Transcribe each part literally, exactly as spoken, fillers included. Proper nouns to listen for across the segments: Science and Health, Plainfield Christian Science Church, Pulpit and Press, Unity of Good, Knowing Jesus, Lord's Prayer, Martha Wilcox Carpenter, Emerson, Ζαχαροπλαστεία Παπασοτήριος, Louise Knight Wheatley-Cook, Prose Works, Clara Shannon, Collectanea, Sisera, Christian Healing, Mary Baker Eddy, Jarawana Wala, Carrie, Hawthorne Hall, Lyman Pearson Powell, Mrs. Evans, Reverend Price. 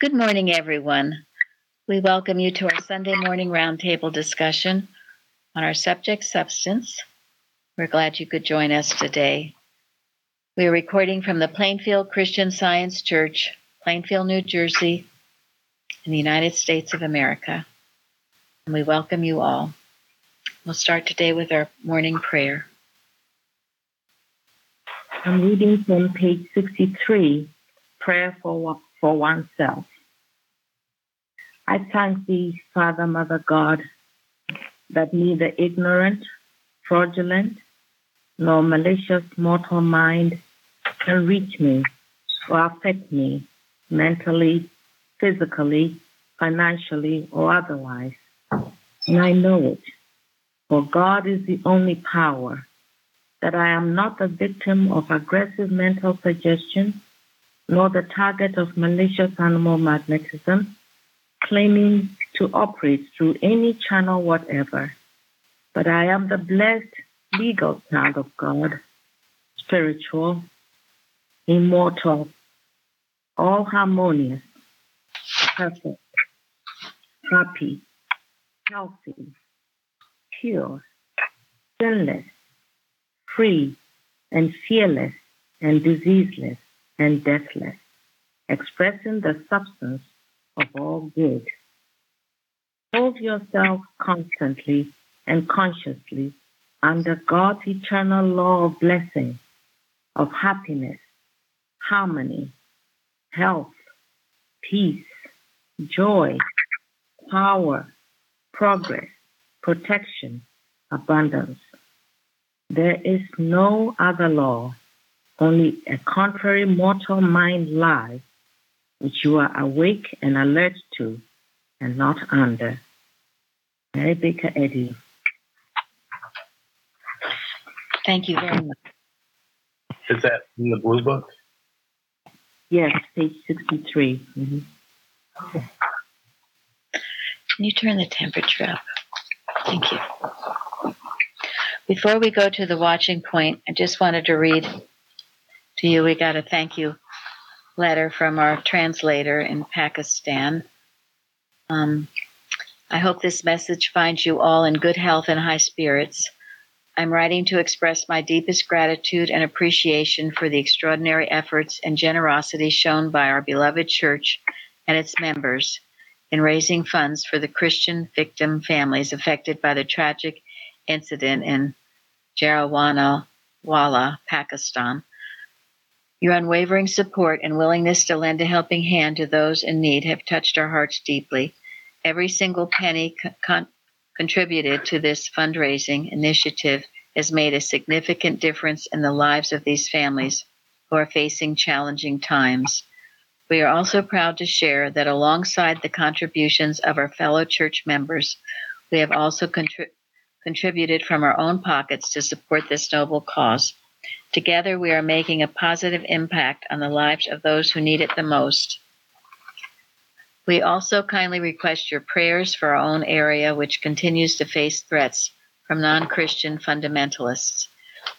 Good morning, everyone. We welcome you to our Sunday morning roundtable discussion on our subject, substance. We're glad you could join us today. We are recording from the Plainfield Christian Science Church, Plainfield, New Jersey, in the United States of America. And we welcome you all. We'll start today with our morning prayer. I'm reading from page sixty-three, Prayer for, for Oneself. I thank thee, Father, Mother God, that neither ignorant, fraudulent, nor malicious mortal mind can reach me or affect me mentally, physically, financially, or otherwise. And I know it, for God is the only power, that I am not the victim of aggressive mental suggestion, nor the target of malicious animal magnetism, claiming to operate through any channel whatever, but I am the blessed legal child of God, spiritual, immortal, all harmonious, perfect, happy, healthy, pure, sinless, free and fearless and diseaseless and deathless, expressing the substance of all good. Hold yourself constantly and consciously under God's eternal law of blessing, of happiness, harmony, health, peace, joy, power, progress, protection, abundance. There is no other law, only a contrary mortal mind lie, which you are awake and alert to, and not under. Mary Baker Eddy. Thank you very much. Is that in the blue book? Yes, page sixty-three. Mm-hmm. Okay. Can you turn the temperature up? Thank you. Before we go to the watching point, I just wanted to read to you, we got a thank you letter from our translator in Pakistan. Um, I hope this message finds you all in good health and high spirits. I'm writing to express my deepest gratitude and appreciation for the extraordinary efforts and generosity shown by our beloved church and its members in raising funds for the Christian victim families affected by the tragic incident in Jarawana Wala, Pakistan. Your unwavering support and willingness to lend a helping hand to those in need have touched our hearts deeply. Every single penny con- contributed to this fundraising initiative has made a significant difference in the lives of these families who are facing challenging times. We are also proud to share that alongside the contributions of our fellow church members, we have also contributed contributed from our own pockets to support this noble cause. Together, we are making a positive impact on the lives of those who need it the most. We also kindly request your prayers for our own area, which continues to face threats from non-Christian fundamentalists.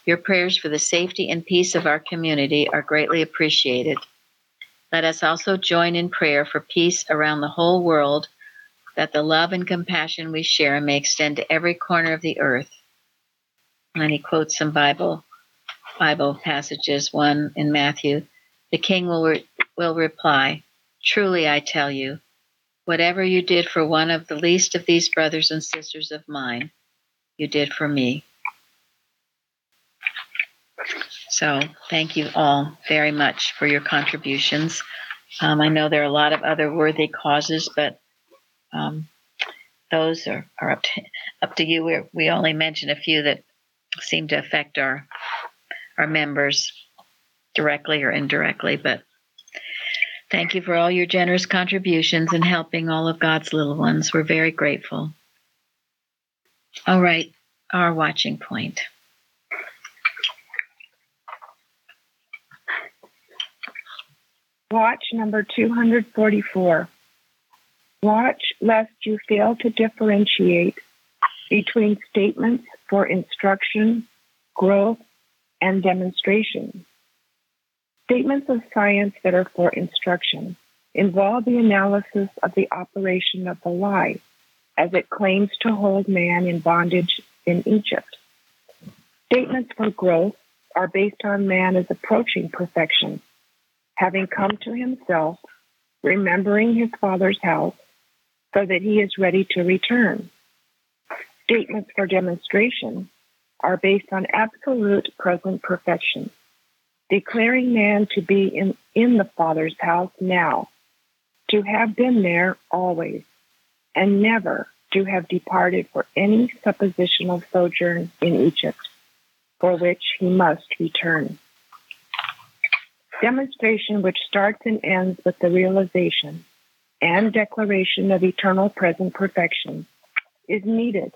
Your prayers for the safety and peace of our community are greatly appreciated. Let us also join in prayer for peace around the whole world, that the love and compassion we share may extend to every corner of the earth. And he quotes some Bible Bible passages, one in Matthew. The king will, re- will reply, "Truly I tell you, whatever you did for one of the least of these brothers and sisters of mine, you did for me." So thank you all very much for your contributions. Um, I know there are a lot of other worthy causes, but Um, those are, are up to, up to you. We're, we only mention a few that seem to affect our our members directly or indirectly. But thank you for all your generous contributions and helping all of God's little ones. We're very grateful. All right, our watching point. Watch number two hundred forty-four. Watch lest you fail to differentiate between statements for instruction, growth, and demonstration. Statements of science that are for instruction involve the analysis of the operation of the lie, as it claims to hold man in bondage in Egypt. Statements for growth are based on man as approaching perfection, having come to himself, remembering his father's house, so that he is ready to return. Statements for demonstration are based on absolute present perfection, declaring man to be in, in the Father's house now, to have been there always, and never to have departed for any suppositional sojourn in Egypt, for which he must return. Demonstration which starts and ends with the realization and declaration of eternal present perfection is needed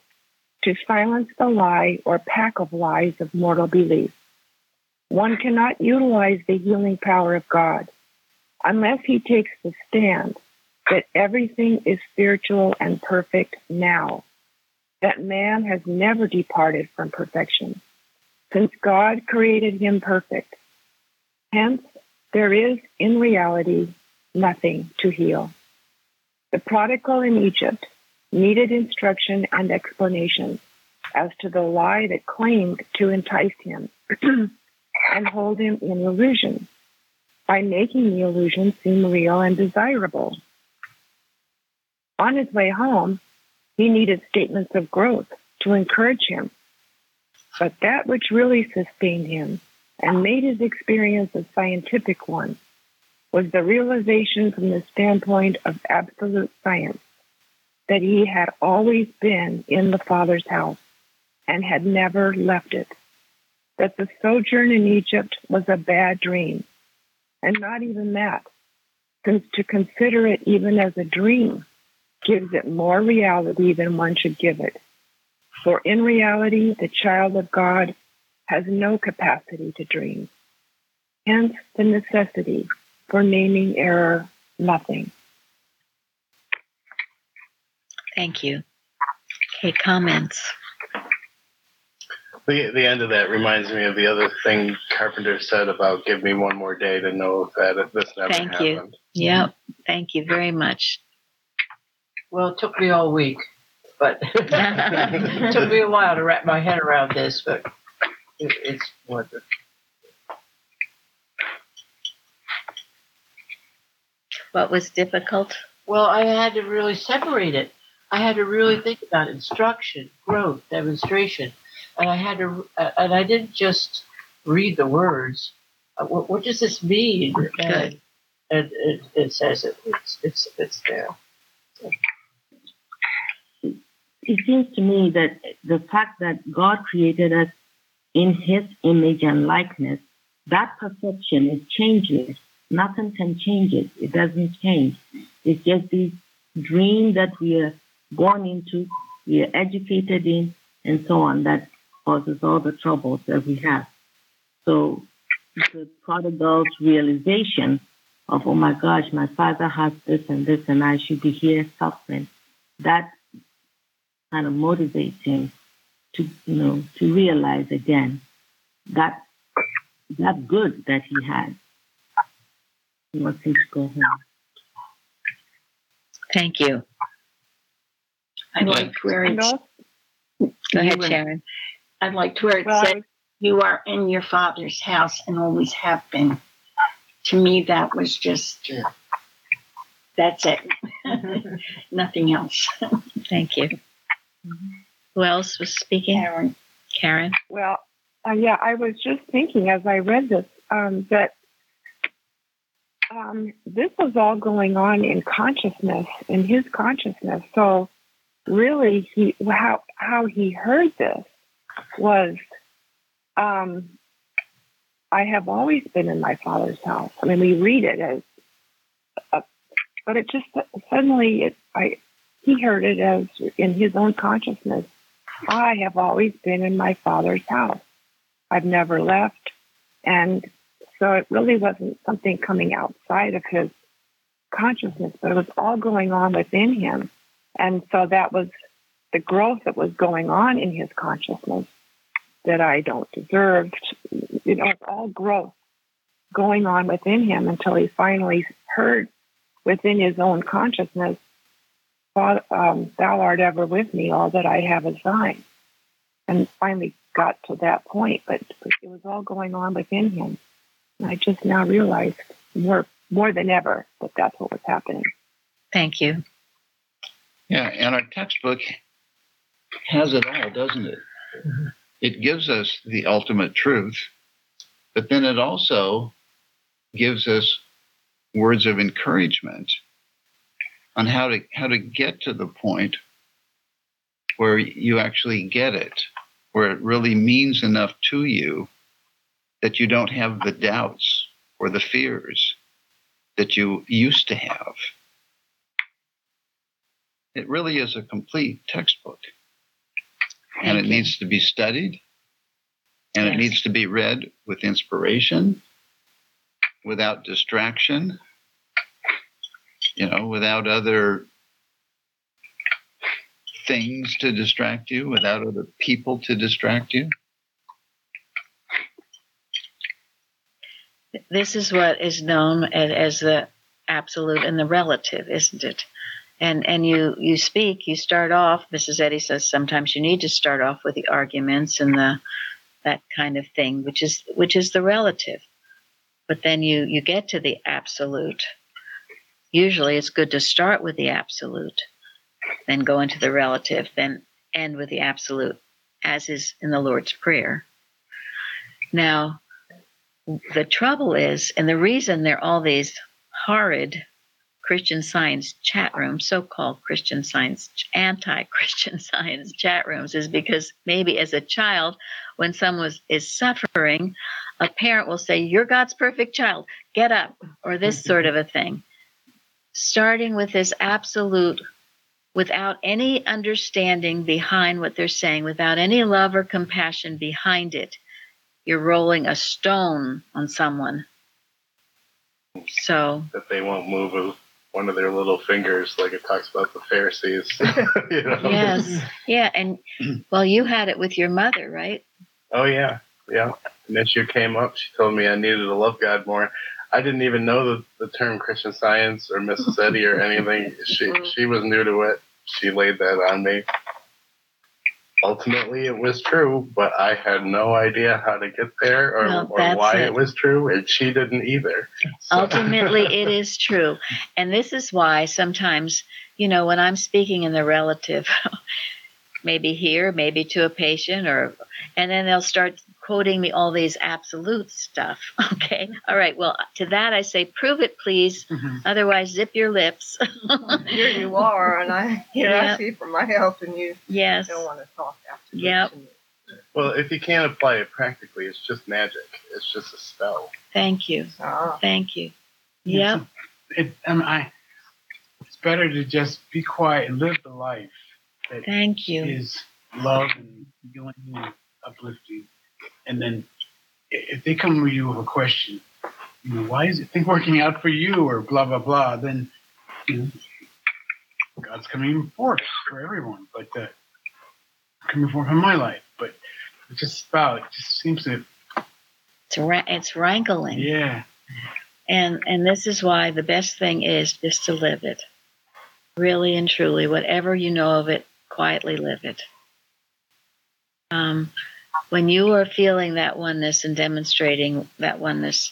to silence the lie or pack of lies of mortal belief. One cannot utilize the healing power of God unless he takes the stand that everything is spiritual and perfect now, that man has never departed from perfection, since God created him perfect. Hence, there is, in reality, nothing to heal. The prodigal in Egypt needed instruction and explanation as to the lie that claimed to entice him and hold him in illusion by making the illusion seem real and desirable. On his way home, he needed statements of growth to encourage him. But that which really sustained him and made his experience a scientific one was the realization from the standpoint of absolute science that he had always been in the Father's house and had never left it, that the sojourn in Egypt was a bad dream, and not even that, since to consider it even as a dream gives it more reality than one should give it. For in reality, the child of God has no capacity to dream. Hence the necessity for naming error nothing. Thank you. Okay, comments? The the end of that reminds me of the other thing Carpenter said about give me one more day to know that if this never Thank happened. Thank you. Yeah, thank you very much. Well, it took me all week, but it took me a while to wrap my head around this, but it, it's wonderful. What was difficult? Well, I had to really separate it. I had to really think about instruction, growth, demonstration. And I had to, uh, and I didn't just read the words. Uh, what, what does this mean? And, and it, it says it. It's, it's, it's there. So. It seems to me that the fact that God created us in His image and likeness, that perfection is changeless. Nothing can change it. It doesn't change. It's just this dream that we are born into, we are educated in, and so on, that causes all the troubles that we have. So the prodigal's realization of, oh my gosh, my father has this and this, and I should be here suffering, that kind of motivates him to, you know, to realize again that that good that he had. He wants him to go home. Thank you. I'd like to where it's... Go ahead, Sharon. I'd like to where it well, says, you are in your Father's house and always have been. To me, that was just, yeah. That's it. Nothing else. Thank you. Who else was speaking? Karen. Karen. Well, uh, yeah, I was just thinking as I read this um, that um, this was all going on in consciousness, in his consciousness. So really, he how how he heard this was, um, I have always been in my Father's house. I mean, we read it as, a, but it just suddenly it I. He heard it as in his own consciousness. I have always been in my Father's house. I've never left. And so it really wasn't something coming outside of his consciousness, but it was all going on within him. And so that was the growth that was going on in his consciousness that I don't deserve. You know, it's all growth going on within him until he finally heard within his own consciousness, um, thou art ever with me, all that I have is thine. And finally got to that point, but it was all going on within him. And I just now realized more more than ever that that's what was happening. Thank you. Yeah, and our textbook has it all, doesn't it? Mm-hmm. It gives us the ultimate truth, but then it also gives us words of encouragement on how to how to get to the point where you actually get it, where it really means enough to you that you don't have the doubts or the fears that you used to have. It really is a complete textbook, and it needs to be studied, and it needs to be read with inspiration, without distraction, you know, without other things to distract you, without other people to distract you. This is what is known as the absolute and the relative, isn't it? And and you, you speak, you start off, Missus Eddy says sometimes you need to start off with the arguments and the that kind of thing, which is which is the relative. But then you, you get to the absolute. Usually it's good to start with the absolute, then go into the relative, then end with the absolute, as is in the Lord's Prayer. Now, the trouble is, and the reason there are all these horrid Christian Science chat rooms, so-called Christian Science, anti-Christian Science chat rooms, is because maybe as a child, when someone is suffering, a parent will say, "You're God's perfect child, get up," or this sort of a thing. Starting with this absolute, without any understanding behind what they're saying, without any love or compassion behind it, you're rolling a stone on someone. So that they won't move a, one of their little fingers, like it talks about the Pharisees. You know? Yes, yeah, and well, you had it with your mother, right? Oh yeah, yeah. An issue came up. She told me I needed to love God more. I didn't even know the, the term Christian Science or Missus Eddy or anything. She she was new to it. She laid that on me. Ultimately, it was true, but I had no idea how to get there or, no, or why it. it was true, and she didn't either. So. Ultimately, it is true. And this is why sometimes, you know, when I'm speaking in the relative, maybe here, maybe to a patient, or and then they'll start quoting me all these absolute stuff. Okay. All right. Well, to that I say, prove it, please. Mm-hmm. Otherwise, zip your lips. Here you are, and I here yep. I see for my help, and you yes. don't want to talk after. Yeah. Well, if you can't apply it practically, it's just magic. It's just a spell. Thank you. Ah. Thank you. Yeah. It, um, I. It's better to just be quiet and live the life. That Thank you. Is love and healing and uplifting. And then if they come to you with a question, you know, why is it thing working out for you or blah, blah, blah, then you know, God's coming forth for everyone, but uh, coming forth in my life. But it's just about, it just seems to... It's, ra- it's rankling. Yeah. And and this is why the best thing is just to live it. Really and truly, whatever you know of it, quietly live it. Um... When you are feeling that oneness and demonstrating that oneness,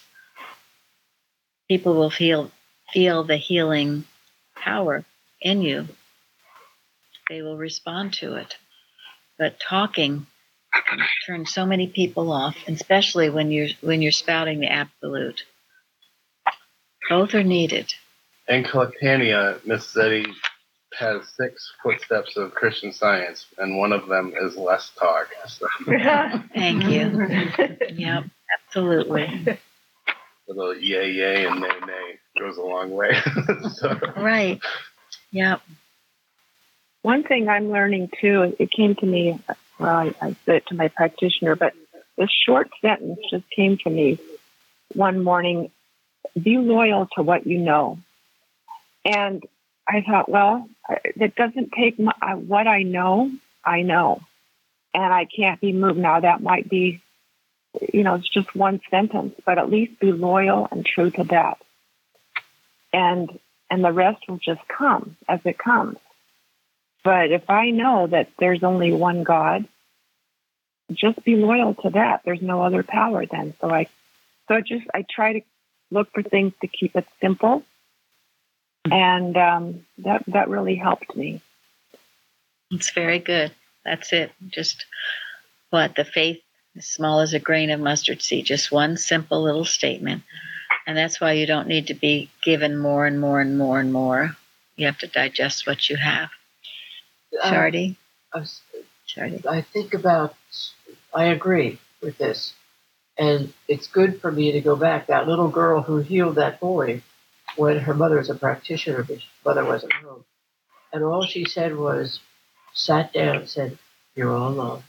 people will feel feel the healing power in you. They will respond to it. But talking turns so many people off, especially when you're when you're spouting the absolute. Both are needed. And Collectanea, Missus Eddy has six footsteps of Christian Science, and one of them is less talk. So. Thank you. Yep, absolutely. Little yay, yay, and nay, nay goes a long way. So. Right. Yep. One thing I'm learning too, it came to me, well, I, I said it to my practitioner, but this short sentence just came to me one morning: be loyal to what you know. And I thought, well, it doesn't take my, what I know, I know, and I can't be moved. Now that might be, you know, it's just one sentence, but at least be loyal and true to that. And and the rest will just come as it comes. But if I know that there's only one God, just be loyal to that. There's no other power then. So I, so I just, I try to look for things to keep it simple. And um, that, that really helped me. It's very good. That's it. Just what the faith as small as a grain of mustard seed, just one simple little statement. And that's why you don't need to be given more and more and more and more. You have to digest what you have. Charity? Um, Charity. I think about, I agree with this. And it's good for me to go back. That little girl who healed that boy when her mother was a practitioner, but his mother wasn't home. And all she said was, sat down and said, you're all alone.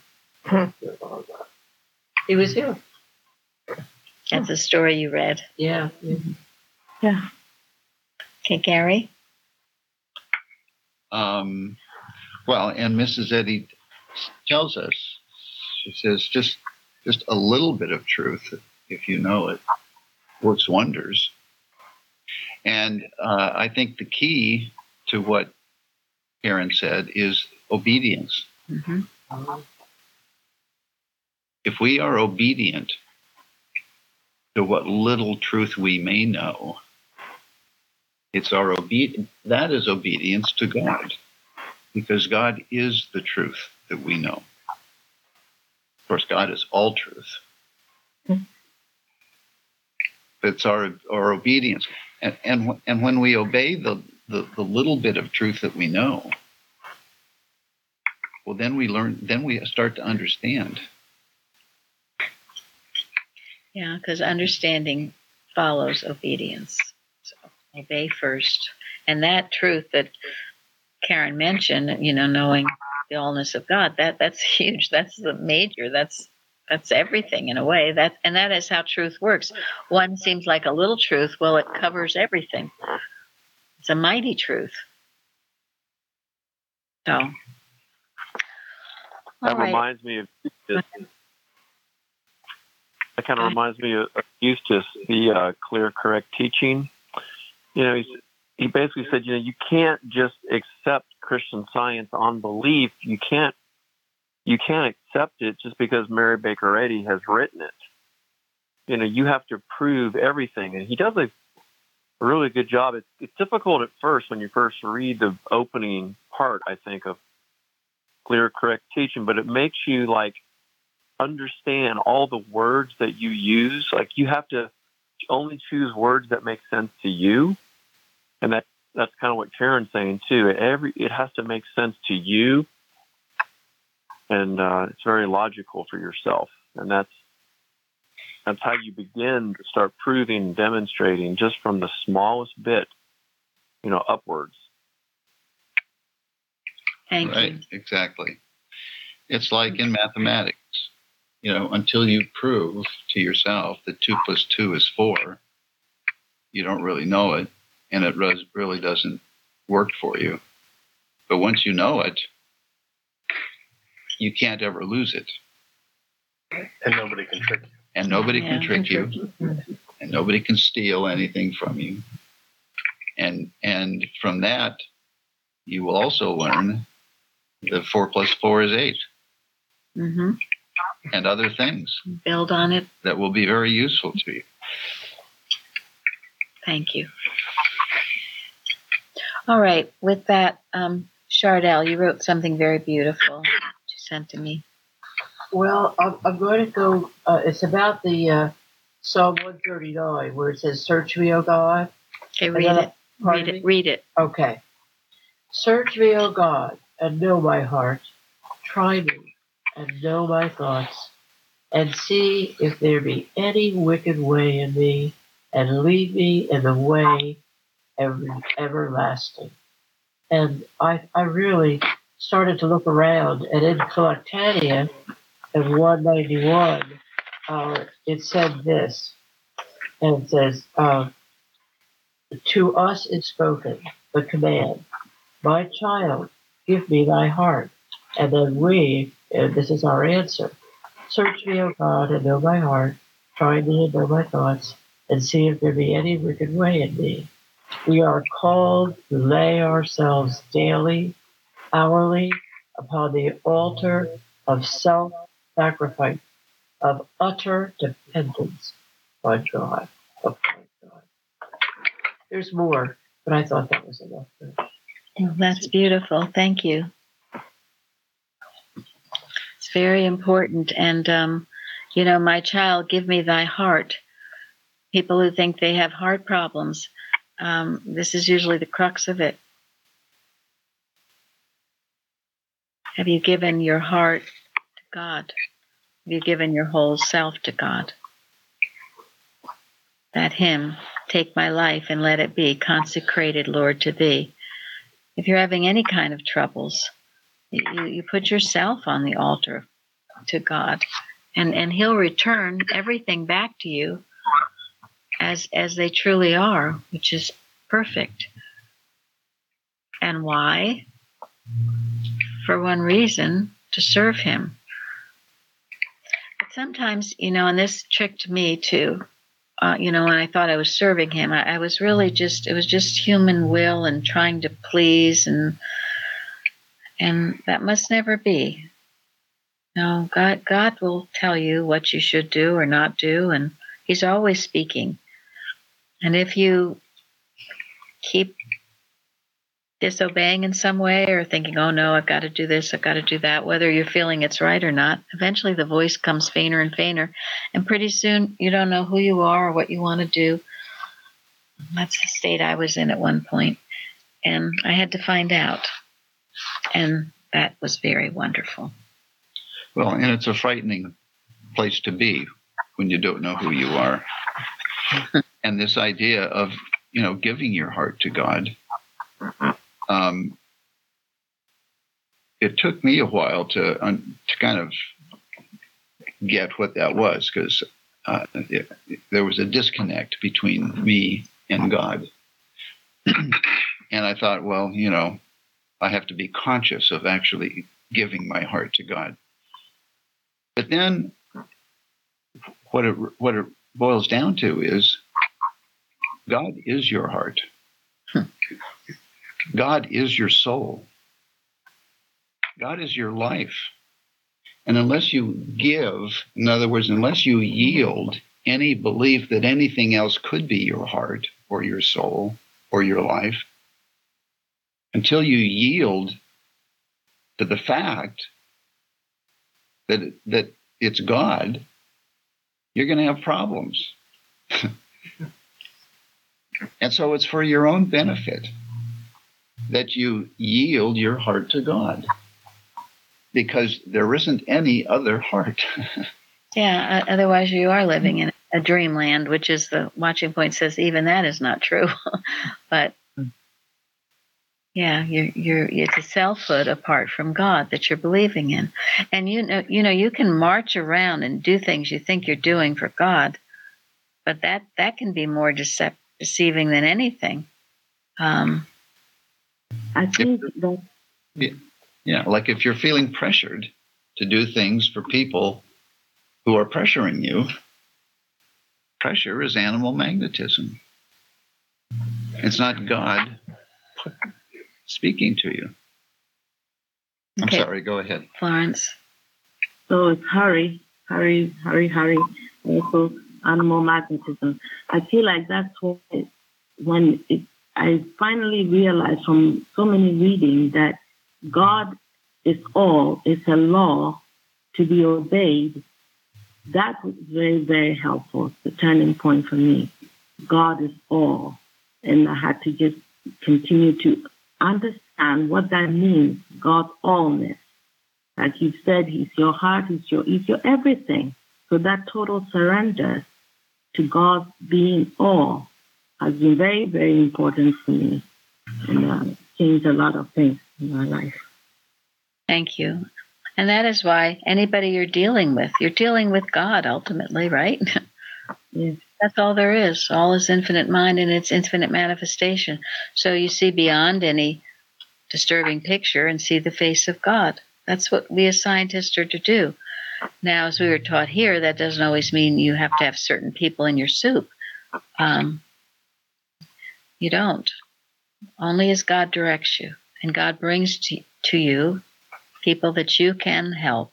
You're all alone. He was healed. That's a story you read. Yeah. Mm-hmm. Yeah. Okay, Gary? Um, well, and Missus Eddy tells us, she says, just just a little bit of truth, if you know it, works wonders. And uh, I think the key to what Karen said is obedience. Mm-hmm. Uh-huh. If we are obedient to what little truth we may know, it's our obedience. That is obedience to God, because God is the truth that we know. Of course, God is all truth. Mm-hmm. It's our our obedience, and and and when we obey the, the the little bit of truth that we know, well, then we learn. Then we start to understand. Yeah, because understanding follows obedience. So obey first. And that truth that Karen mentioned, you know, knowing the allness of God, that that's huge. That's the major. That's that's everything in a way. That and that is how truth works. One seems like a little truth. Well, it covers everything. It's a mighty truth. So all that right. reminds me of this. That kind of reminds me of Eustace, the uh, clear, correct teaching. You know, he, he basically said, you know, you can't just accept Christian Science on belief. You can't, you can't accept it just because Mary Baker Eddy has written it. You know, you have to prove everything, and he does a really good job. It's, it's difficult at first when you first read the opening part, I think, of clear, correct teaching, but it makes you like. Understand all the words that you use. Like you have to only choose words that make sense to you, and that that's kind of what Karen's saying too. Every it has to make sense to you, and uh, it's very logical for yourself. And that's that's how you begin to start proving, and demonstrating just from the smallest bit, you know, upwards. Thank right, you. Exactly. It's like in mathematics. You know, until you prove to yourself that two plus two is four, you don't really know it, and it really doesn't work for you. But once you know it, you can't ever lose it. And nobody can trick you. And nobody yeah, can trick can you. Trick you. And nobody can steal anything from you. And and from that, you will also learn that four plus four is eight. Mm-hmm. And other things. Build on it. That will be very useful to you. Thank you. All right. With that, um, Shardell, you wrote something very beautiful that you sent to me. Well, I'm, I'm going to go. Uh, it's about the uh, Psalm one thirty-nine where it says, search me, O God. Okay, read it. Read it. Read it. Okay. Search me, O God, and know my heart. Try me. And know my thoughts, and see if there be any wicked way in me, and lead me in the way ever, everlasting. And I, I really started to look around, and in Collectanea, in one ninety-one, uh, it said this, and it says, uh, to us is spoken the command, my child, give me thy heart, and then we, and this is our answer. Search me, O God, and know my heart. Try me and know my thoughts, and see if there be any wicked way in me, We are called to lay ourselves daily, hourly, upon the altar of self-sacrifice, of utter dependence on God. Oh, God. There's more, but I thought that was enough. Oh, that's beautiful. Thank you. It's very important. And, um, you know, my child, give me thy heart. People who think they have heart problems, um, this is usually the crux of it. Have you given your heart to God? Have you given your whole self to God? That hymn, take my life and let it be consecrated, Lord, to thee. If you're having any kind of troubles, you, you put yourself on the altar to God, and, and he'll return everything back to you as as they truly are, which is perfect. And why? For one reason, to serve him. But sometimes, you know, and this tricked me too, uh, you know, when I thought I was serving him, I, I was really just, it was just human will and trying to please, and and that must never be. No, God, God will tell you what you should do or not do, and he's always speaking. And if you keep disobeying in some way or thinking, oh no, I've got to do this, I've got to do that, whether you're feeling it's right or not, eventually the voice comes fainter and fainter, and pretty soon you don't know who you are or what you want to do. That's the state I was in at one point, and I had to find out, and that was very wonderful. Well, and it's a frightening place to be when you don't know who you are. And this idea of, you know, giving your heart to God, Um, it took me a while to um, to kind of get what that was, because uh, there was a disconnect between me and God. And I thought, well, you know, I have to be conscious of actually giving my heart to God. But then what it, what it boils down to is God is your heart. God is your soul. God is your life. And unless you give, in other words, unless you yield any belief that anything else could be your heart or your soul or your life, until you yield to the fact that, that it's God, you're going to have problems. And so it's for your own benefit that you yield your heart to God, because there isn't any other heart. Yeah, otherwise you are living in a dreamland, which is the Watching Point says even that is not true. But yeah, you're, you're, it's a selfhood apart from God that you're believing in. And you know, you know, you can march around and do things you think you're doing for God, but that, that can be more decept- deceiving than anything. Um, I think that, yeah, yeah, like if you're feeling pressured to do things for people who are pressuring you, pressure is animal magnetism. It's not God speaking to you. I'm okay. Sorry, go ahead. Florence. So it's hurry, hurry, hurry, hurry. Also animal magnetism. I feel like that's what it, when it I finally realized from so many reading that God is all, it's a law to be obeyed. That was very, very helpful, the turning point for me. God is all. And I had to just continue to understand what that means, God's allness. Like you said, he's your heart, he's your, he's your everything. So that total surrender to God being all has been very, very important for me, and uh, changed a lot of things in my life. Thank you. And that is why anybody you're dealing with, you're dealing with God ultimately, right? Yes. That's all there is. All is infinite mind and its infinite manifestation. So you see beyond any disturbing picture and see the face of God. That's what we as scientists are to do. Now, as we were taught here, that doesn't always mean you have to have certain people in your soup. Um You don't. Only as God directs you. And God brings to, to you people that you can help.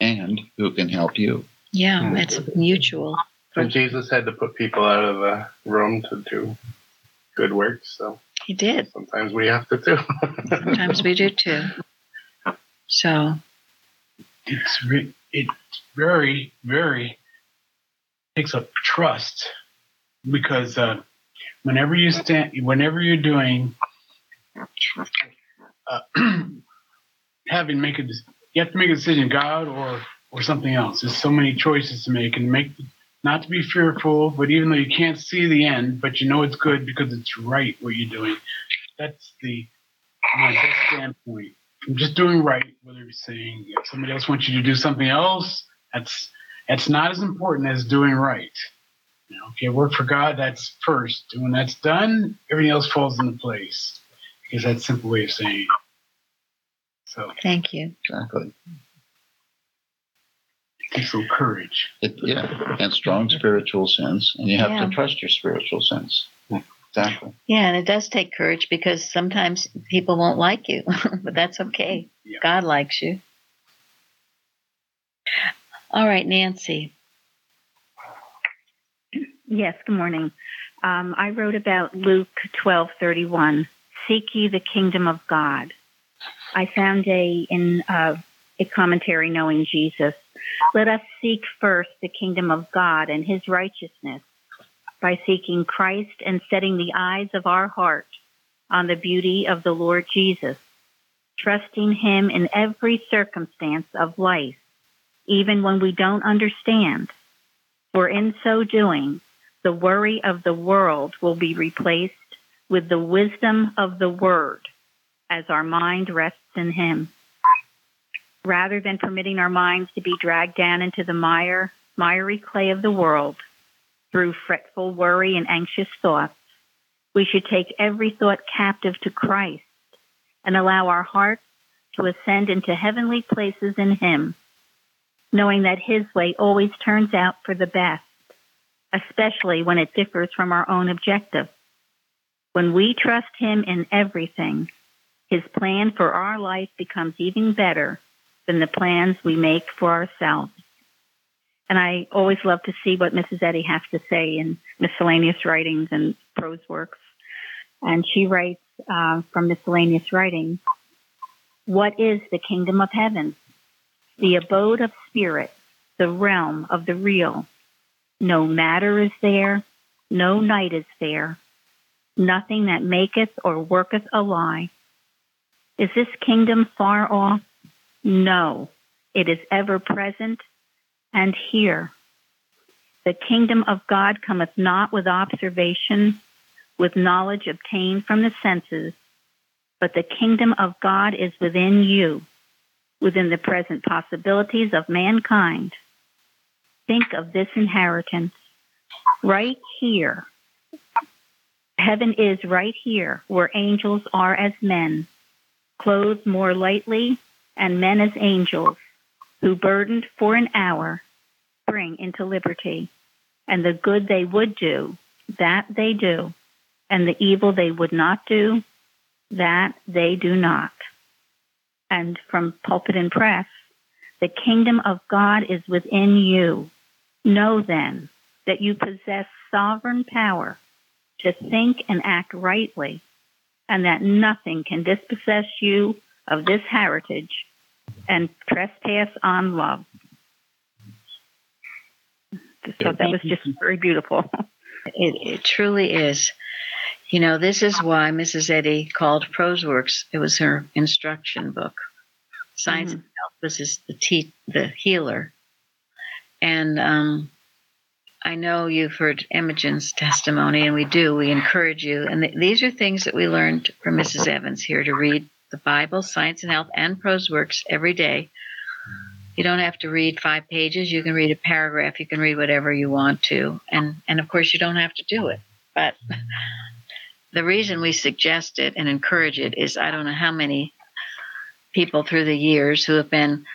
And who can help you. Yeah, mm-hmm. It's mutual. And Jesus had to put people out of the room to do good work, so. He did. Sometimes we have to too. Sometimes we do too. So. It's, re- it's very, very, takes up trust because uh, whenever you stand, whenever you're doing, uh, having make a, you have to make a decision, God or or something else. There's so many choices to make and make, not to be fearful, but even though you can't see the end, but you know it's good because it's right what you're doing. That's the my best standpoint. I'm just doing right, whether you're saying if somebody else wants you to do something else, that's that's not as important as doing right. You know, if you work for God, that's first. And when that's done, everything else falls into place. Because that's a simple way of saying it. So thank you. Exactly. It takes some courage. It, yeah, and strong spiritual sense. And you have yeah. to trust your spiritual sense. Exactly. Yeah, and it does take courage because sometimes people won't like you. But that's okay. Yeah. God likes you. All right, Nancy. Yes, good morning. Um, I wrote about Luke twelve thirty-one. Seek ye the kingdom of God. I found a in uh, a commentary, Knowing Jesus. Let us seek first the kingdom of God and his righteousness by seeking Christ and setting the eyes of our heart on the beauty of the Lord Jesus, trusting him in every circumstance of life, even when we don't understand. For in so doing, the worry of the world will be replaced with the wisdom of the Word as our mind rests in him. Rather than permitting our minds to be dragged down into the mire, miry clay of the world through fretful worry and anxious thoughts, we should take every thought captive to Christ and allow our hearts to ascend into heavenly places in him, knowing that his way always turns out for the best, especially when it differs from our own objective. When we trust him in everything, his plan for our life becomes even better than the plans we make for ourselves. And I always love to see what Missus Eddy has to say in Miscellaneous Writings and Prose Works. And she writes uh, from Miscellaneous Writings, what is the kingdom of heaven? The abode of spirit, the realm of the real. No matter is there, no night is there, nothing that maketh or worketh a lie. Is this kingdom far off? No, it is ever present and here. The kingdom of God cometh not with observation, with knowledge obtained from the senses, but the kingdom of God is within you, within the present possibilities of mankind. Think of this inheritance. Right here. Heaven is right here, where angels are as men, clothed more lightly, and men as angels, who burdened for an hour, bring into liberty, and the good they would do, that they do, and the evil they would not do, that they do not. And from Pulpit and Press, the kingdom of God is within you. Know then that you possess sovereign power to think and act rightly, and that nothing can dispossess you of this heritage and trespass on love. I thought that was just very beautiful. It, it truly is. You know, this is why Missus Eddy called Prose Works. It was her instruction book. Science mm-hmm. and Health. This is the te- the healer. And um, I know you've heard Imogen's testimony, and we do. We encourage you. And th- these are things that we learned from Missus Evans here, to read the Bible, Science and Health, and Prose Works every day. You don't have to read five pages. You can read a paragraph. You can read whatever you want to. And, and of course, you don't have to do it. But the reason we suggest it and encourage it is I don't know how many people through the years who have been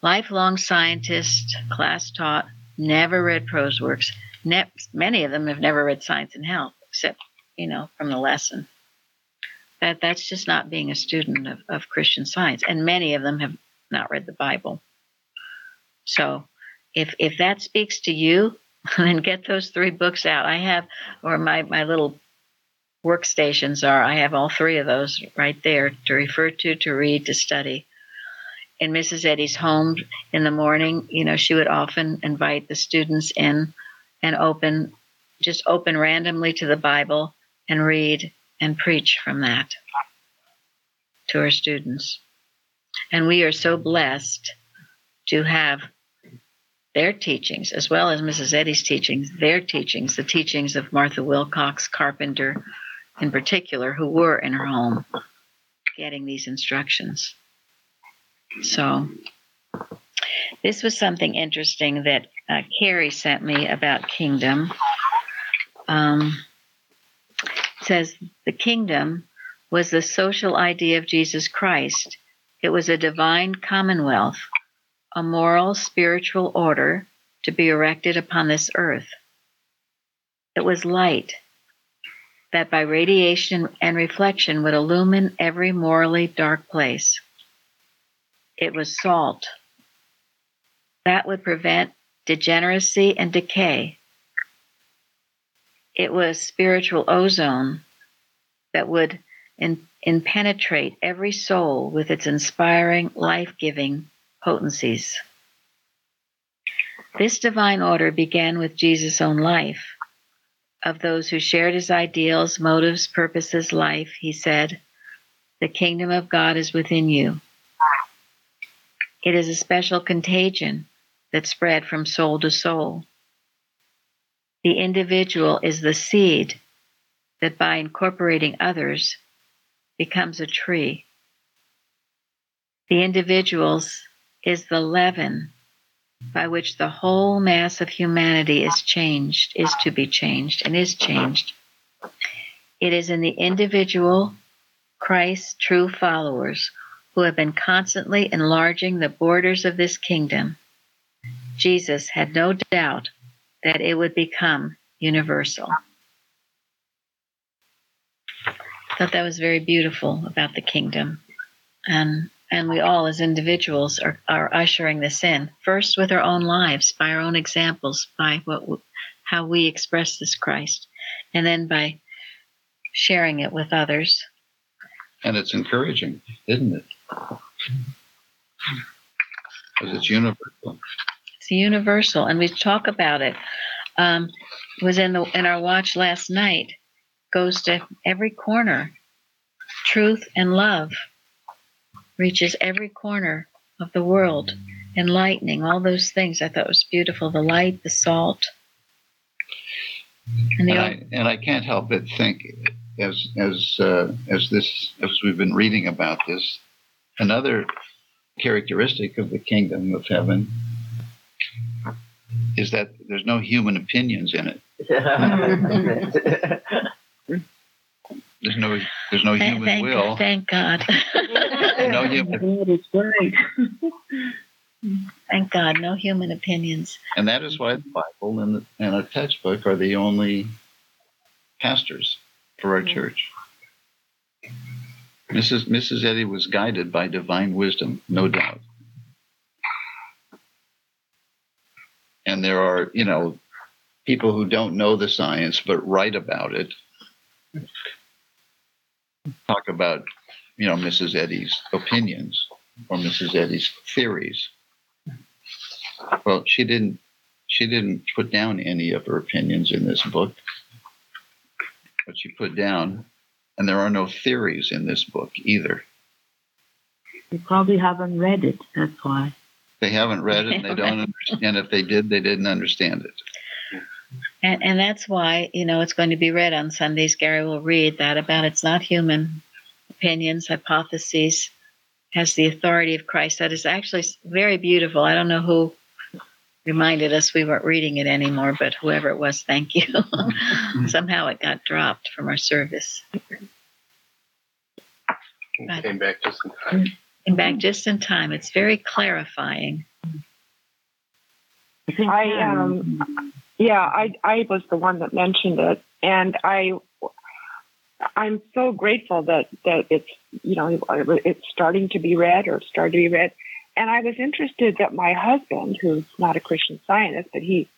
lifelong scientists, class taught, never read Prose Works, ne- many of them have never read Science and Health, except, you know, from the lesson. That that's just not being a student of, of Christian Science. And many of them have not read the Bible. So if if that speaks to you, then get those three books out. I have, or my, my little workstations are, I have all three of those right there to refer to, to read, to study. In Missus Eddy's home in the morning, you know, she would often invite the students in and open, just open randomly to the Bible and read and preach from that to her students. And we are so blessed to have their teachings, as well as Missus Eddy's teachings, their teachings, the teachings of Martha Wilcox Carpenter in particular, who were in her home getting these instructions. So this was something interesting that uh, Carrie sent me about kingdom. Um, it says, the kingdom was the social idea of Jesus Christ. It was a divine commonwealth, a moral, spiritual order to be erected upon this earth. It was light that by radiation and reflection would illumine every morally dark place. It was salt that would prevent degeneracy and decay. It was spiritual ozone that would in, in penetrate every soul with its inspiring, life-giving potencies. This divine order began with Jesus' own life. Of those who shared his ideals, motives, purposes, life, he said, "The kingdom of God is within you." It is a special contagion that spread from soul to soul. The individual is the seed that by incorporating others becomes a tree. The individual's is the leaven by which the whole mass of humanity is changed, is to be changed, and is changed. It is in the individual, Christ's true followers, who have been constantly enlarging the borders of this kingdom. Jesus had no doubt that it would become universal. I thought that was very beautiful about the kingdom. And And we all, as individuals, are, are ushering this in, first with our own lives, by our own examples, by what, how we express this Christ, and then by sharing it with others. And it's encouraging, isn't it? Because it's universal. It's universal, and we talk about it. Um, it was in the in our watch last night. Goes to every corner. Truth and love reaches every corner of the world, enlightening all those things. I thought it was beautiful, the light, the salt. And, the and, I, and I can't help but think, as as uh, as this as we've been reading about this, another characteristic of the kingdom of heaven is that there's no human opinions in it. There's no, there's no human thank, will. Thank God. No human. Thank God, no human opinions. And that is why the Bible and, the, and a textbook are the only pastors for our church. Missus Missus Eddy was guided by divine wisdom, no doubt. And there are, you know, people who don't know the science but write about it. Talk about, you know, Missus Eddy's opinions or Missus Eddy's theories. Well, she didn't she didn't put down any of her opinions in this book. But she put down, and there are no theories in this book either. They probably haven't read it, that's why. They haven't read it, and they don't understand. If they did, they didn't understand it. And, and that's why, you know, it's going to be read on Sundays. Gary will read that about it's not human opinions, hypotheses, has the authority of Christ. That is actually very beautiful. I don't know who reminded us we weren't reading it anymore, but whoever it was, thank you. Somehow it got dropped from our service. But came back just in time. Came back just in time. It's very clarifying. I, um... Yeah, I I was the one that mentioned it, and I I'm so grateful that that it's you know it's starting to be read or started to be read. And I was interested that my husband, who's not a Christian Scientist, but he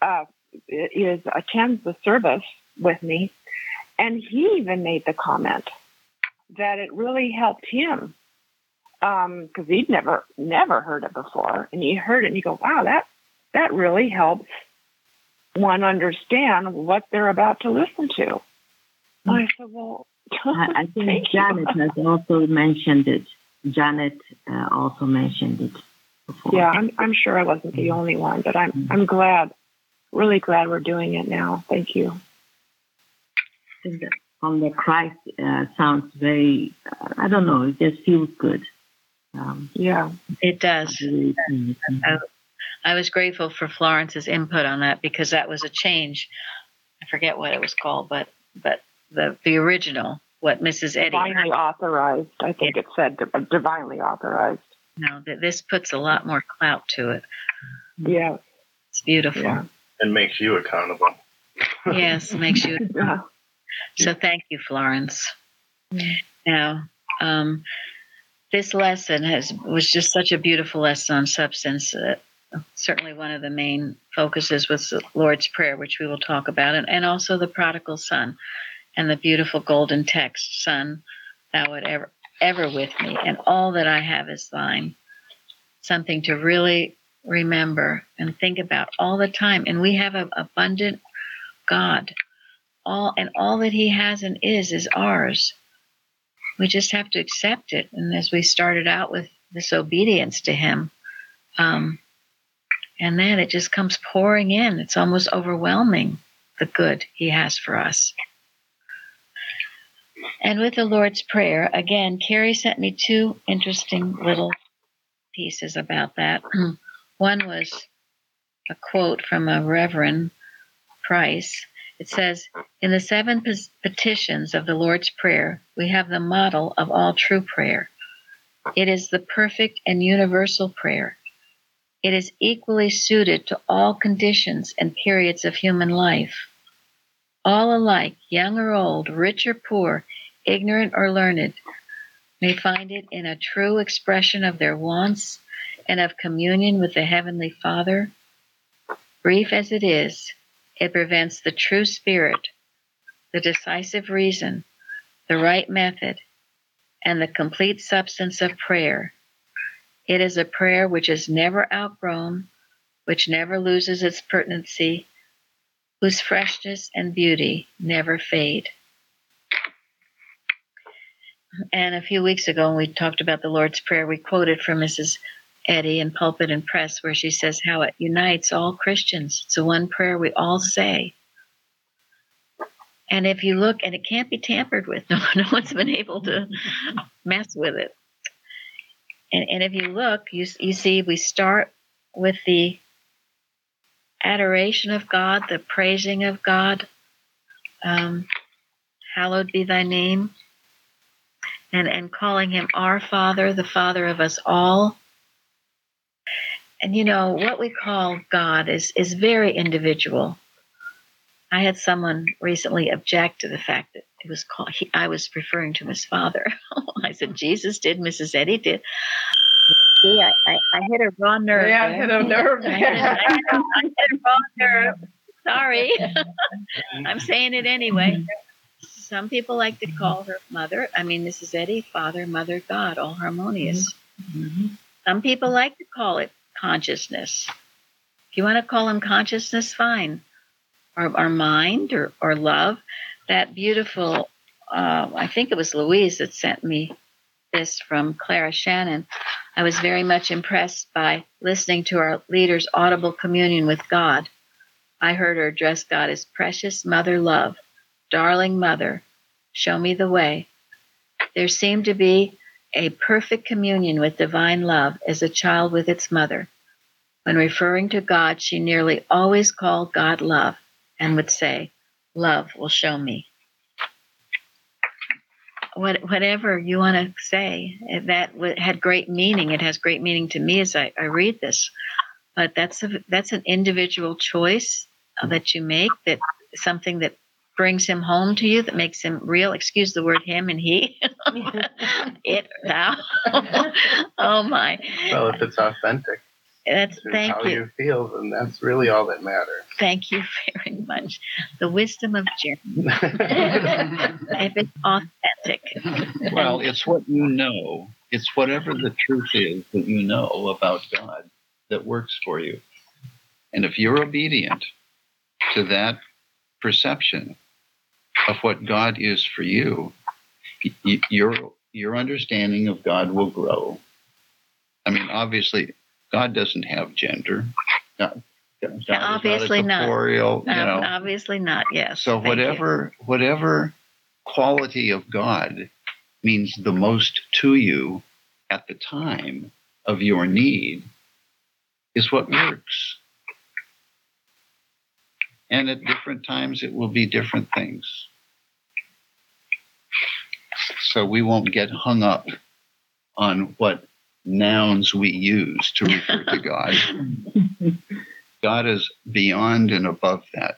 uh, is attends the service with me, and he even made the comment that it really helped him because um, he'd never never heard it before, and he heard it and you go, wow, that that really helps one understand what they're about to listen to. Mm-hmm. I said, well, I, I think Janet has also mentioned it. Janet uh, also mentioned it before. Yeah, I'm, I'm sure I wasn't the only one, but I'm mm-hmm. I'm glad, really glad we're doing it now. Thank you. From the Christ uh, sounds very, I don't know, it just feels good. Um, yeah, it does. Mm-hmm. I, I was grateful for Florence's input on that because that was a change. I forget what it was called, but but the the original. What Missus Eddy divinely authorized, I think it said divinely authorized. No, this puts a lot more clout to it. Yeah, it's beautiful. Yeah. And makes you accountable. Yes, makes you. Yeah. So thank you, Florence. Now, um, this lesson has was just such a beautiful lesson on substance. Uh, certainly, one of the main focuses was the Lord's Prayer, which we will talk about, and, and also the prodigal son. And the beautiful golden text, Son, thou art ever, ever with me, and all that I have is thine. Something to really remember and think about all the time. And we have an abundant God. all And all that he has and is, is ours. We just have to accept it. And as we started out with this obedience to him, um, and then it just comes pouring in. It's almost overwhelming, the good he has for us. And with the Lord's Prayer, again, Carrie sent me two interesting little pieces about that. One was a quote from a Reverend Price. It says, in the seven petitions of the Lord's Prayer, we have the model of all true prayer. It is the perfect and universal prayer. It is equally suited to all conditions and periods of human life. All alike, young or old, rich or poor, ignorant or learned, may find it in a true expression of their wants and of communion with the Heavenly Father. Brief as it is, it prevents the true spirit, the decisive reason, the right method, and the complete substance of prayer. It is a prayer which is never outgrown, which never loses its pertinency, whose freshness and beauty never fade. And a few weeks ago, when we talked about the Lord's Prayer, we quoted from Missus Eddy in Pulpit and Press, where she says how it unites all Christians. It's the one prayer we all say. And if you look, and it can't be tampered with. No, no one's been able to mess with it. And, and if you look, you, you see we start with the adoration of God, the praising of God, um, hallowed be thy name, and, and calling him our Father, the Father of us all. And you know, what we call God is, is very individual. I had someone recently object to the fact that it was called, he, I was referring to him as Father. I said, Jesus did, Missus Eddy did. See, I, I, I hit a raw nerve. Yeah, I hit a nerve. I, hit a, I, hit a, I hit a raw nerve. Sorry. I'm saying it anyway. Some people like to call her mother. I mean, Missus Eddy, Father, Mother, God, all harmonious. Mm-hmm. Some people like to call it consciousness. If you want to call him consciousness, fine. Or, or mind or, or love. That beautiful, uh, I think it was Louise that sent me this from Clara Shannon. I was very much impressed by listening to our leader's audible communion with God. I heard her address God as precious mother love, darling mother, show me the way. There seemed to be a perfect communion with divine love as a child with its mother. When referring to God, she nearly always called God love and would say, love will show me. What, whatever you want to say, that had great meaning. It has great meaning to me as I, I read this. But that's a, that's an individual choice that you make, that something that brings him home to you, that makes him real. Excuse the word him and he. It, thou. Oh, my. Well, if it's authentic. That's, thank how you. you feel, and that's really all that matters. Thank you very much. The wisdom of Jim. If it's authentic. Well, it's what you know. It's whatever the truth is that you know about God that works for you. And if you're obedient to that perception of what God is for you, your your understanding of God will grow. I mean, obviously, God doesn't have gender. God, God no, obviously is not. A corporeal, not. You know. Obviously not. Yes. So Thank whatever you. whatever quality of God means the most to you at the time of your need is what works. And at different times, it will be different things. So we won't get hung up on what nouns we use to refer to God. God is beyond and above that.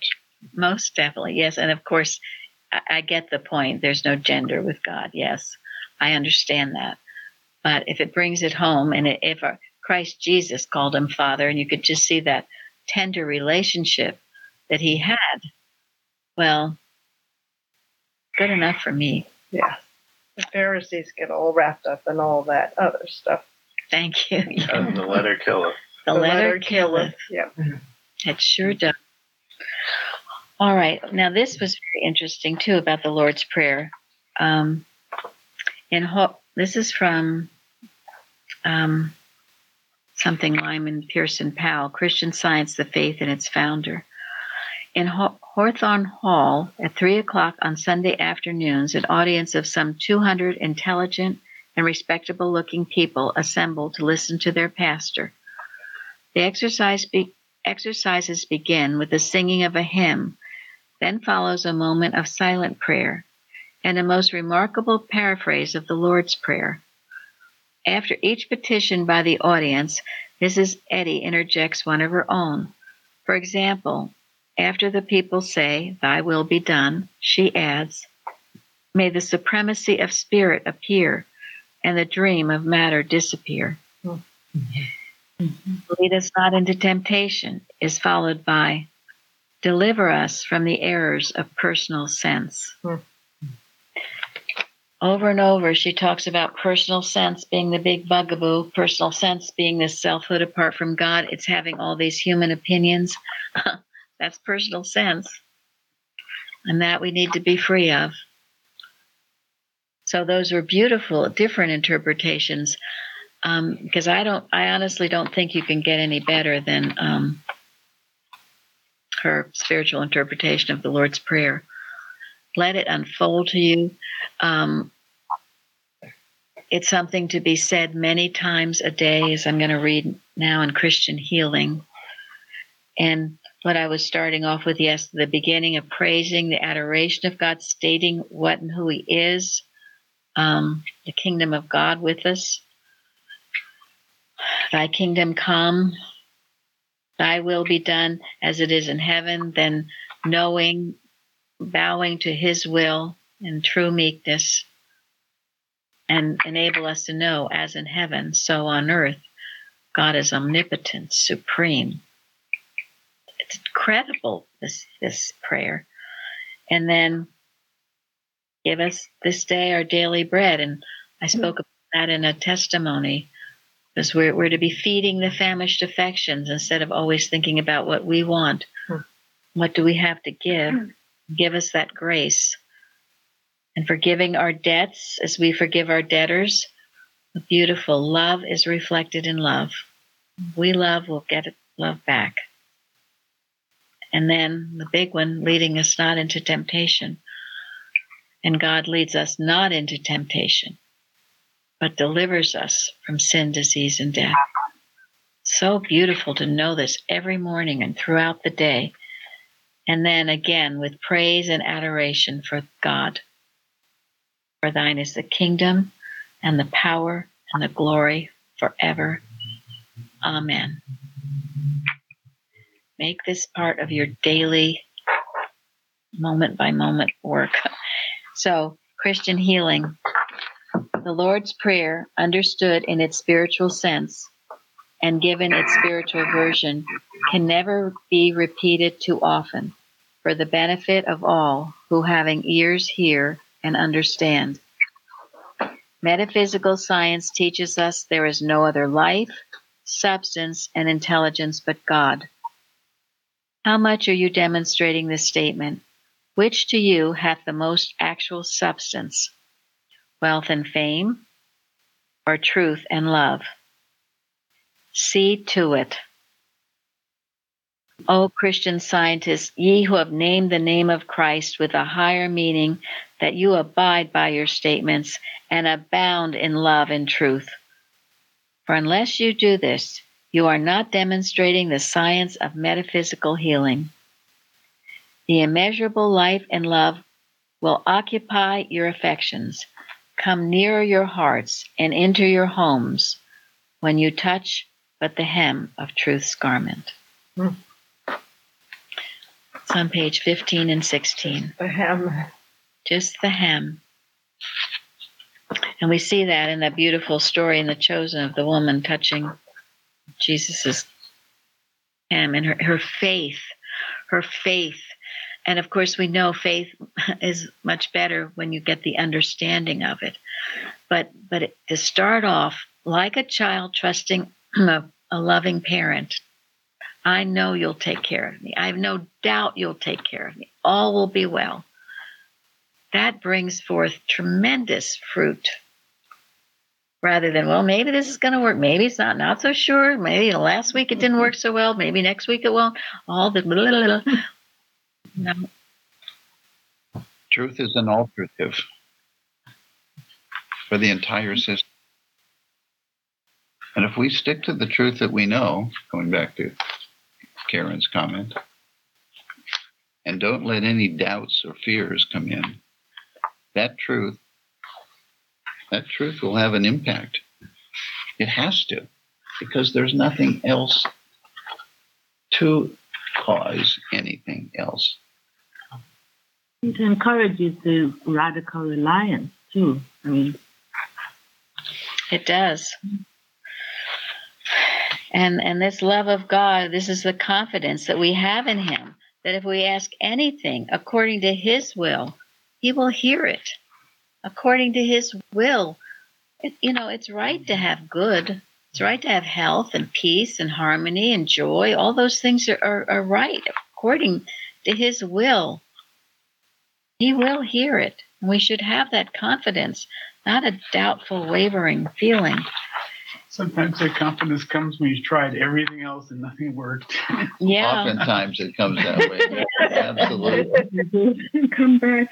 Most definitely, yes. And of course, I, I get the point. There's no gender with God, yes. I understand that. But if it brings it home, and it, if our, Christ Jesus called him Father, and you could just see that tender relationship that he had, well, good enough for me. Yeah. The Pharisees get all wrapped up in all that other stuff. Thank you. Yeah. And the letter killeth. The, the letter, letter killeth. killeth. Yeah. It sure does. All right. Now, this was very interesting, too, about the Lord's Prayer. Um, in Ho- This is from um, something Lyman Pearson Powell, Christian Science, the Faith and its Founder. In Hawthorne Hall, at three o'clock on Sunday afternoons, an audience of some two hundred intelligent and respectable-looking people assemble to listen to their pastor. The exercise be- exercises begin with the singing of a hymn, then follows a moment of silent prayer, and a most remarkable paraphrase of the Lord's Prayer. After each petition by the audience, Missus Eddy interjects one of her own. For example, after the people say, "Thy will be done," she adds, "May the supremacy of spirit appear and the dream of matter disappear." Mm-hmm. "Lead us not into temptation" is followed by, "Deliver us from the errors of personal sense." Mm-hmm. Over and over, she talks about personal sense being the big bugaboo, personal sense being this selfhood apart from God. It's having all these human opinions. That's personal sense, and that we need to be free of. So those were beautiful, different interpretations, because um, I don't, I honestly don't think you can get any better than um, her spiritual interpretation of the Lord's Prayer. Let it unfold to you. Um, it's something to be said many times a day, as I'm going to read now in Christian Healing. And what I was starting off with, yes, the beginning of praising, the adoration of God, stating what and who he is, um, the kingdom of God with us. Thy kingdom come, thy will be done as it is in heaven, then knowing, bowing to his will in true meekness, and enable us to know as in heaven, so on earth, God is omnipotent, supreme. It's incredible, this this prayer. And then, give us this day our daily bread. And I spoke about that in a testimony, because we're, we're to be feeding the famished affections instead of always thinking about what we want. Hmm. What do we have to give? Hmm. Give us that grace. And forgiving our debts as we forgive our debtors. Beautiful. Love is reflected in love. We love, we'll get love back. And then the big one, leading us not into temptation. And God leads us not into temptation, but delivers us from sin, disease, and death. So beautiful to know this every morning and throughout the day. And then again with praise and adoration for God. For thine is the kingdom and the power and the glory forever. Amen. Make this part of your daily, moment by moment work. So, Christian Healing. The Lord's Prayer, understood in its spiritual sense and given its spiritual version, can never be repeated too often for the benefit of all who, having ears, hear and understand. Metaphysical science teaches us there is no other life, substance, and intelligence but God. How much are you demonstrating this statement? Which to you hath the most actual substance? Wealth and fame, or truth and love? See to it. O Christian scientists, ye who have named the name of Christ with a higher meaning, that you abide by your statements and abound in love and truth. For unless you do this, you are not demonstrating the science of metaphysical healing. The immeasurable life and love will occupy your affections, come nearer your hearts, and enter your homes when you touch but the hem of truth's garment. Hmm. It's on page fifteen and sixteen. The hem. Just the hem. And we see that in that beautiful story in The Chosen of the woman touching Jesus' hem and her, her faith, her faith. And of course, we know faith is much better when you get the understanding of it. But but to start off, like a child trusting a, a loving parent, I know you'll take care of me. I have no doubt you'll take care of me. All will be well. That brings forth tremendous fruit. Rather than, well, maybe this is going to work. Maybe it's not. Not so sure. Maybe you know, last week it didn't work so well. Maybe next week it won't. All the blah, blah, blah. No. Truth is an alternative for the entire system. And if we stick to the truth that we know, going back to Karen's comment, and don't let any doubts or fears come in, that truth, that truth will have an impact. It has to, because there's nothing else to cause anything else. It encourages the radical reliance too. I mean, it does. And and this love of God, this is the confidence that we have in Him, that if we ask anything according to His will, He will hear it. According to His will, it, you know, it's right to have good. It's right to have health and peace and harmony and joy. All those things are, are, are right according to His will. He will hear it. And we should have that confidence, not a doubtful, wavering feeling. Sometimes that confidence comes when you tried everything else and nothing worked. Yeah. Oftentimes it comes that way. Absolutely. Come back.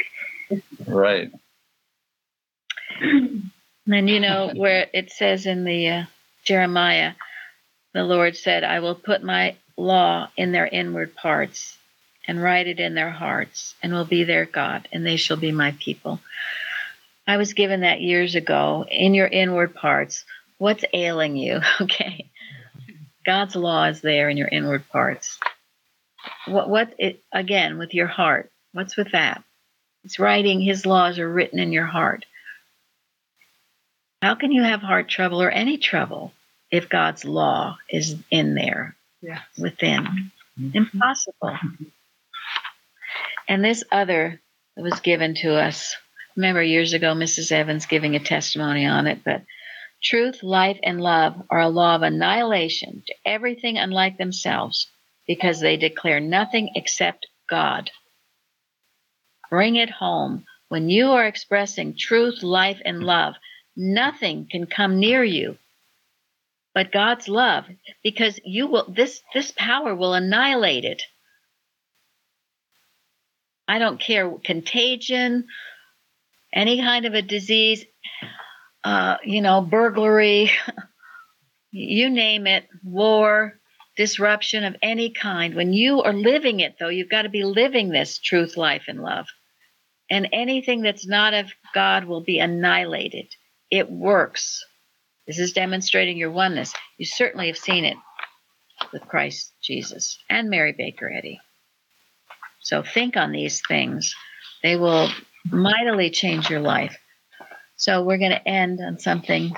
Right. And you know where it says in the uh, Jeremiah, the Lord said, I will put my law in their inward parts and write it in their hearts, and will be their God, and they shall be my people. I was given that years ago. In your inward parts, what's ailing you? Okay. God's law is there in your inward parts. What, what it, again, with your heart, what's with that? It's writing, His laws are written in your heart. How can you have heart trouble or any trouble if God's law is in there, yes, within? Mm-hmm. Impossible. And this other that was given to us, remember years ago, Missus Evans giving a testimony on it, but truth, life, and love are a law of annihilation to everything unlike themselves, because they declare nothing except God. Bring it home. When you are expressing truth, life, and love, nothing can come near you but God's love, because you will, this this power will annihilate it. I don't care, contagion, any kind of a disease, uh, you know, burglary, you name it, war, disruption of any kind. When you are living it, though, you've got to be living this truth, life, and love. And anything that's not of God will be annihilated. It works. This is demonstrating your oneness. You certainly have seen it with Christ Jesus, and Mary Baker Eddy. So think on these things. They will mightily change your life. So we're going to end on something.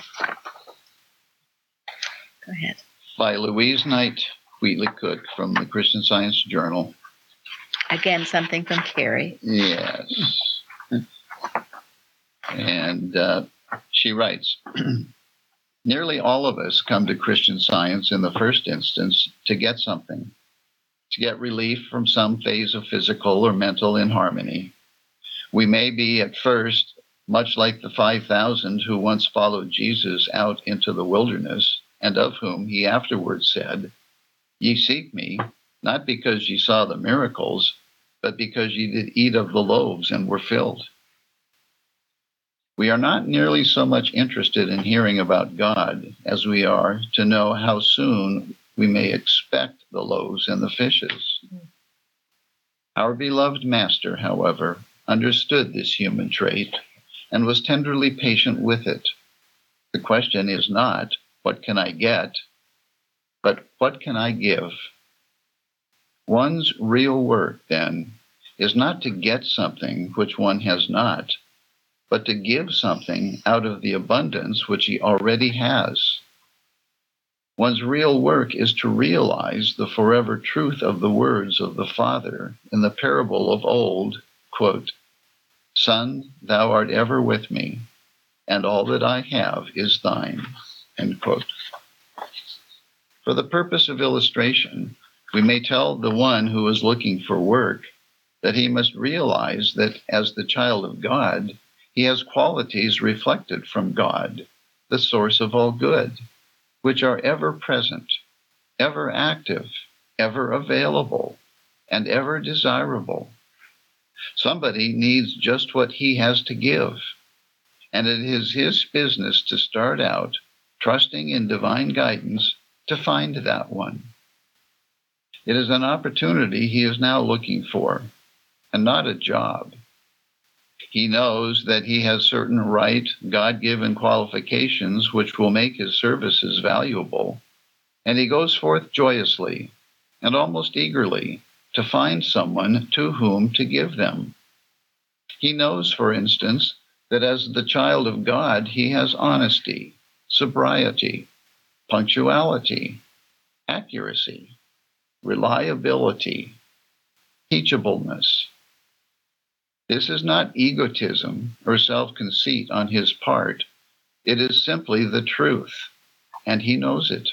Go ahead. By Louise Knight Wheatley-Cook from the Christian Science Journal. Again, something from Carrie. Yes. And uh, she writes, nearly all of us come to Christian Science in the first instance to get something, to get relief from some phase of physical or mental inharmony. We may be at first much like the five thousand who once followed Jesus out into the wilderness, and of whom he afterwards said, "Ye seek me, not because ye saw the miracles, but because ye did eat of the loaves and were filled." We are not nearly so much interested in hearing about God as we are to know how soon we may expect the loaves and the fishes. Our beloved Master, however, understood this human trait and was tenderly patient with it. The question is not, what can I get? But what can I give? One's real work, then, is not to get something which one has not, but to give something out of the abundance which he already has. One's real work is to realize the forever truth of the words of the Father in the parable of old, quote, "Son, thou art ever with me, and all that I have is thine," end quote. For the purpose of illustration, we may tell the one who is looking for work that he must realize that as the child of God, he has qualities reflected from God, the source of all good, which are ever present, ever active, ever available, and ever desirable. Somebody needs just what he has to give, and it is his business to start out, trusting in divine guidance, to find that one. It is an opportunity he is now looking for, and not a job. He knows that he has certain right, God-given qualifications which will make his services valuable, and he goes forth joyously and almost eagerly to find someone to whom to give them. He knows, for instance, that as the child of God, he has honesty, sobriety, punctuality, accuracy, reliability, teachableness. This is not egotism or self-conceit on his part. It is simply the truth, and he knows it.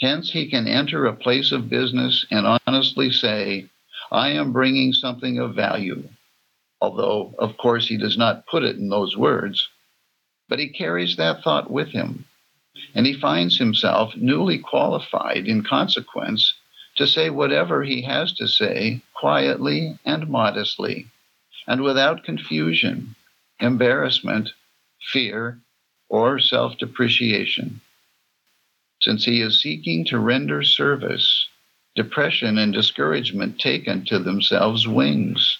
Hence, he can enter a place of business and honestly say, "I am bringing something of value," although, of course, he does not put it in those words, but he carries that thought with him, and he finds himself newly qualified in consequence to say whatever he has to say quietly and modestly, and without confusion, embarrassment, fear, or self-depreciation. Since he is seeking to render service, depression and discouragement take unto themselves wings,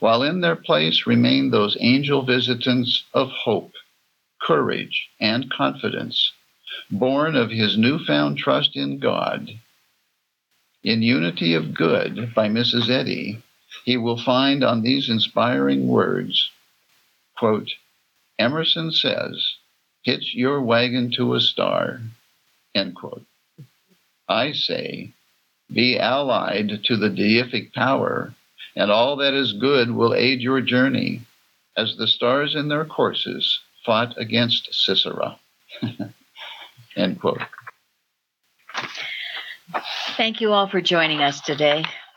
while in their place remain those angel visitants of hope, courage, and confidence, born of his newfound trust in God. In Unity of Good by Missus Eddy, he will find on these inspiring words, quote, "Emerson says, hitch your wagon to a star," end quote. I say, be allied to the deific power, and all that is good will aid your journey, as the stars in their courses fought against Sisera, end quote. Thank you all for joining us today.